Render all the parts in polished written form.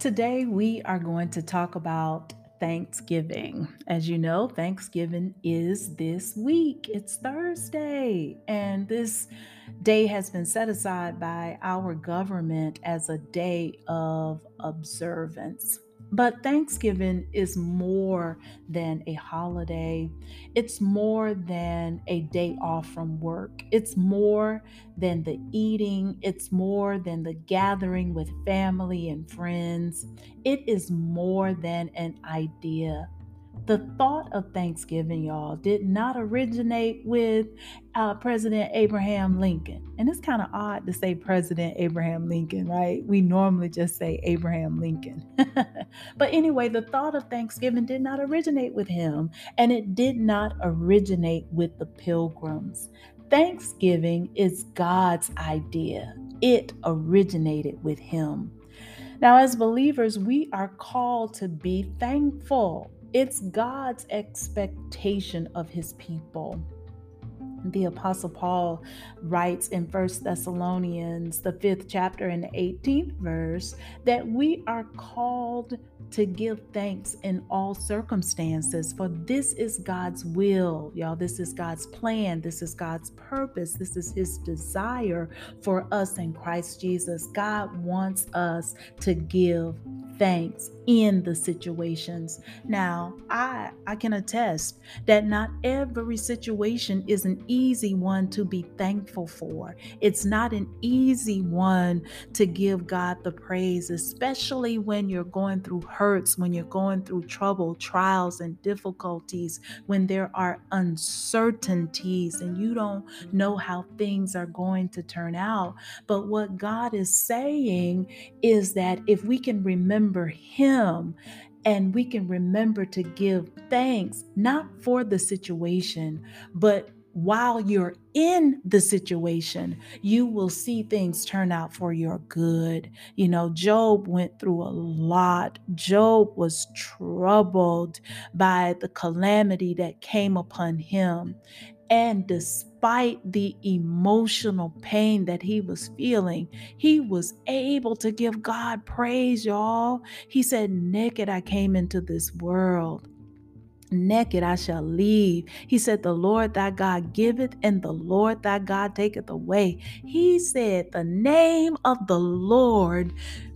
Today, we are going to talk about Thanksgiving. As you know, Thanksgiving is this week. It's Thursday, and this day has been set aside by our government as a day of observance. But Thanksgiving is more than a holiday. It's more than a day off from work. It's more than the eating. It's more than the gathering with family and friends. It is more than an idea. The thought of Thanksgiving, y'all, did not originate with President Abraham Lincoln. And it's kind of odd to say President Abraham Lincoln, right? We normally just say Abraham Lincoln. But anyway, the thought of Thanksgiving did not originate with him, and it did not originate with the Pilgrims. Thanksgiving is God's idea. It originated with him. Now, as believers, we are called to be thankful. It's God's expectation of his people. The Apostle Paul writes in 1 Thessalonians, the 5th chapter and the 18th verse, that we are called to give thanks in all circumstances, for this is God's will, y'all. This is God's plan. This is God's purpose. This is his desire for us in Christ Jesus. God wants us to give thanks in the situations. Now, I can attest that not every situation is an easy one to be thankful for. It's not an easy one to give God the praise, especially when you're going through hurts, when you're going through trouble, trials, and difficulties, when there are uncertainties and you don't know how things are going to turn out. But what God is saying is that if we can remember him, and we can remember to give thanks, not for the situation, but while you're in the situation, you will see things turn out for your good. You know, Job went through a lot. Job was troubled by the calamity that came upon him. And despite the emotional pain that he was feeling, he was able to give God praise, y'all. He said, "Naked I came into this world. Naked I shall leave." He said, "The Lord thy God giveth, and the Lord thy God taketh away." He said, "The name of the Lord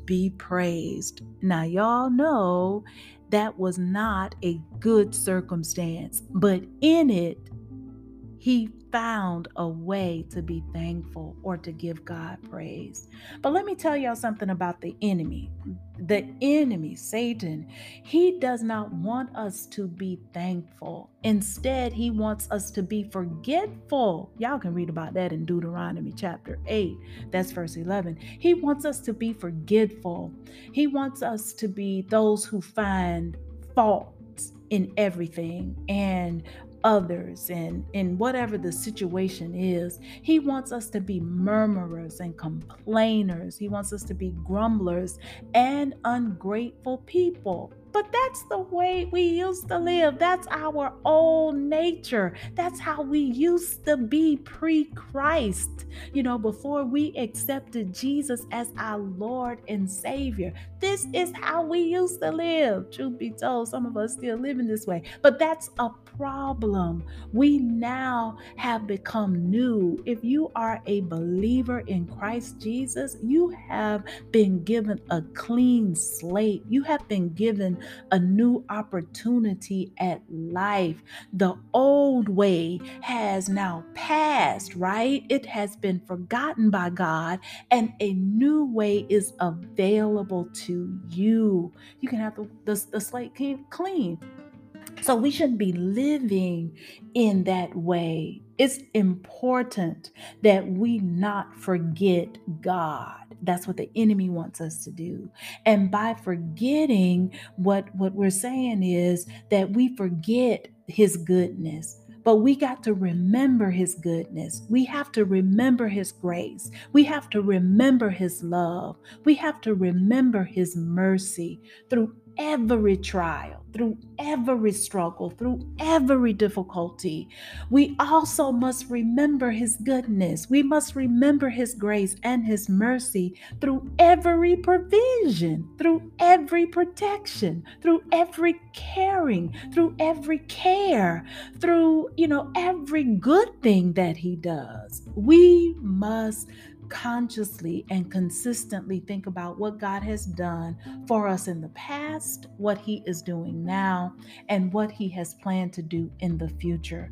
be praised." Now, y'all know that was not a good circumstance, but in it, he found a way to be thankful or to give God praise. But let me tell y'all something about the enemy. The enemy, Satan, he does not want us to be thankful. Instead, he wants us to be forgetful. Y'all can read about that in Deuteronomy chapter 8. That's verse 11. He wants us to be forgetful. He wants us to be those who find faults in everything and others and in whatever the situation is. He wants us to be murmurers and complainers. He wants us to be grumblers and ungrateful people. But that's the way we used to live. That's our old nature. That's how we used to be pre-Christ, you know, before we accepted Jesus as our Lord and Savior. This is how we used to live. Truth be told, some of us still living this way, but that's a problem. We now have become new. If you are a believer in Christ Jesus, you have been given a clean slate. You have been given a new opportunity at life. The old way has now passed, right? It has been forgotten by God, and a new way is available to you. You can have the slate clean. So we shouldn't be living in that way. It's important that we not forget God. That's what the enemy wants us to do. And by forgetting, what we're saying is that we forget his goodness. But we got to remember his goodness. We have to remember his grace. We have to remember his love. We have to remember his mercy through every trial, through every struggle, through every difficulty. We also must remember his goodness. We must remember his grace and his mercy through every provision, through every protection, through every caring, through every care, through, every good thing that he does. We must consciously and consistently think about what God has done for us in the past, what he is doing now, and what he has planned to do in the future.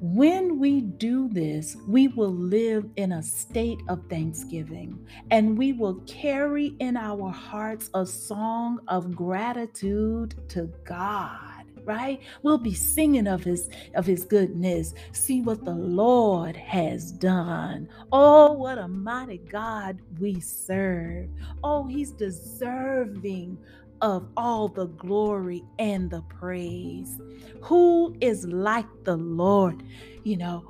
When we do this, we will live in a state of thanksgiving, and we will carry in our hearts a song of gratitude to God. Right? We'll be singing of his goodness. See what the Lord has done. Oh, what a mighty God we serve. Oh, he's deserving of all the glory and the praise. Who is like the Lord?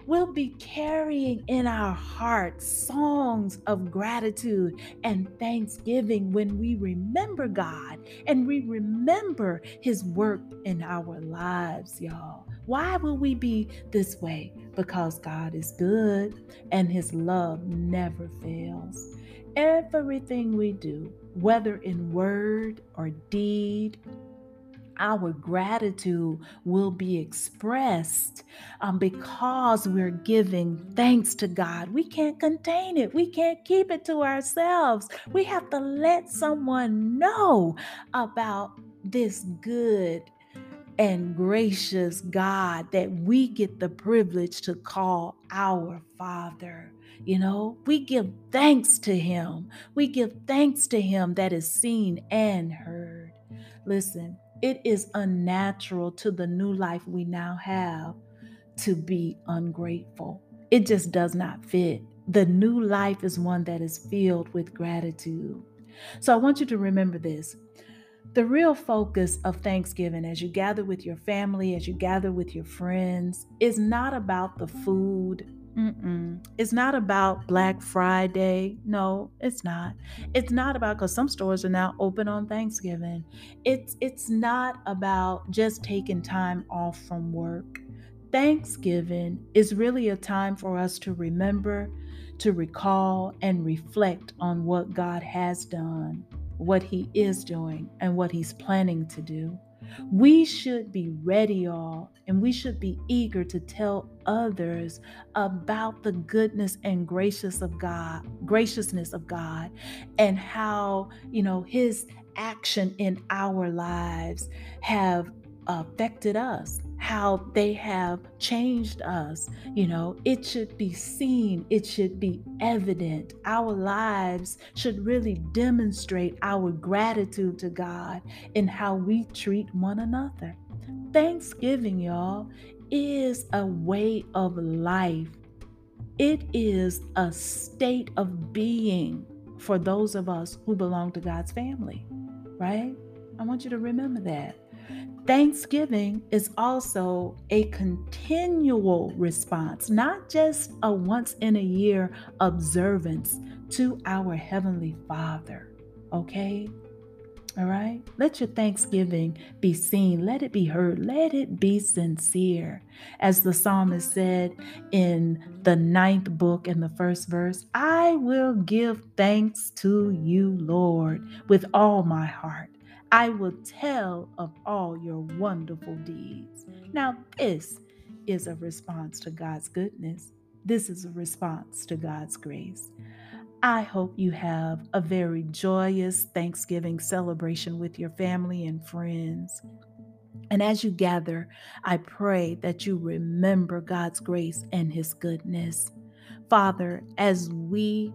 We'll be carrying in our hearts songs of gratitude and thanksgiving when we remember God and we remember his work in our lives, y'all. Why will we be this way? Because God is good and his love never fails. Everything we do, whether in word or deed, our gratitude will be expressed because we're giving thanks to God. We can't contain it. We can't keep it to ourselves. We have to let someone know about this good and gracious God that we get the privilege to call our Father. We give thanks to him. We give thanks to him that is seen and heard. Listen, it is unnatural to the new life we now have to be ungrateful. It just does not fit. The new life is one that is filled with gratitude. So I want you to remember this. The real focus of Thanksgiving, as you gather with your family, as you gather with your friends, is not about the food. It's not about Black Friday. No, it's not. It's not about, because some stores are now open on Thanksgiving. It's not about just taking time off from work. Thanksgiving is really a time for us to remember, to recall, and reflect on what God has done, what he is doing, and what he's planning to do. We should be ready, y'all, and we should be eager to tell others about the goodness and graciousness of God, and how, his action in our lives have affected us, how they have changed us. It should be seen. It should be evident. Our lives should really demonstrate our gratitude to God in how we treat one another. Thanksgiving, y'all, is a way of life. It is a state of being for those of us who belong to God's family, right? I want you to remember that. Thanksgiving is also a continual response, not just a once in a year observance to our Heavenly Father. Okay? All right? Let your Thanksgiving be seen. Let it be heard. Let it be sincere. As the psalmist said in the 9th book in the 1st verse, I will give thanks to you, Lord, with all my heart. I will tell of all your wonderful deeds. Now, this is a response to God's goodness. This is a response to God's grace. I hope you have a very joyous Thanksgiving celebration with your family and friends. And as you gather, I pray that you remember God's grace and his goodness. Father, as we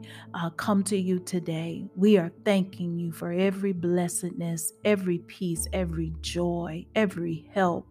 come to you today, we are thanking you for every blessedness, every peace, every joy, every help.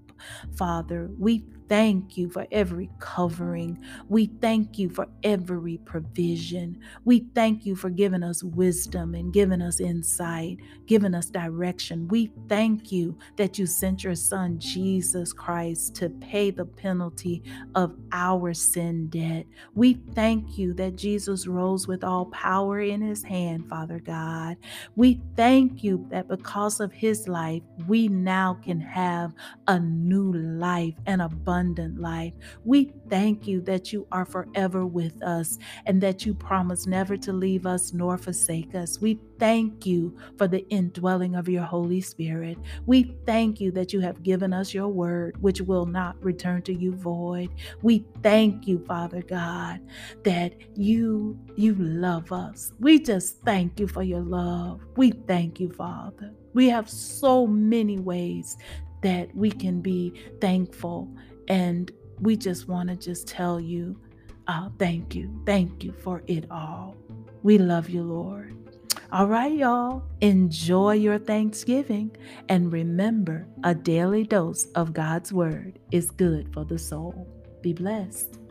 Father, we thank you for every covering. We thank you for every provision. We thank you for giving us wisdom and giving us insight, giving us direction. We thank you that you sent your son, Jesus Christ, to pay the penalty of our sin debt. We thank you that Jesus rose with all power in his hand, Father God. We thank you that because of his life, we now can have a new life, an abundant life. We thank you that you are forever with us and that you promise never to leave us nor forsake us. We thank you for the indwelling of your Holy Spirit. We thank you that you have given us your word, which will not return to you void. We thank you, Father God, that you love us. We just thank you for your love. We thank you, Father. We have so many ways that we can be thankful. And we just want to just tell you, thank you. Thank you for it all. We love you, Lord. All right, y'all. Enjoy your Thanksgiving. And remember, a daily dose of God's word is good for the soul. Be blessed.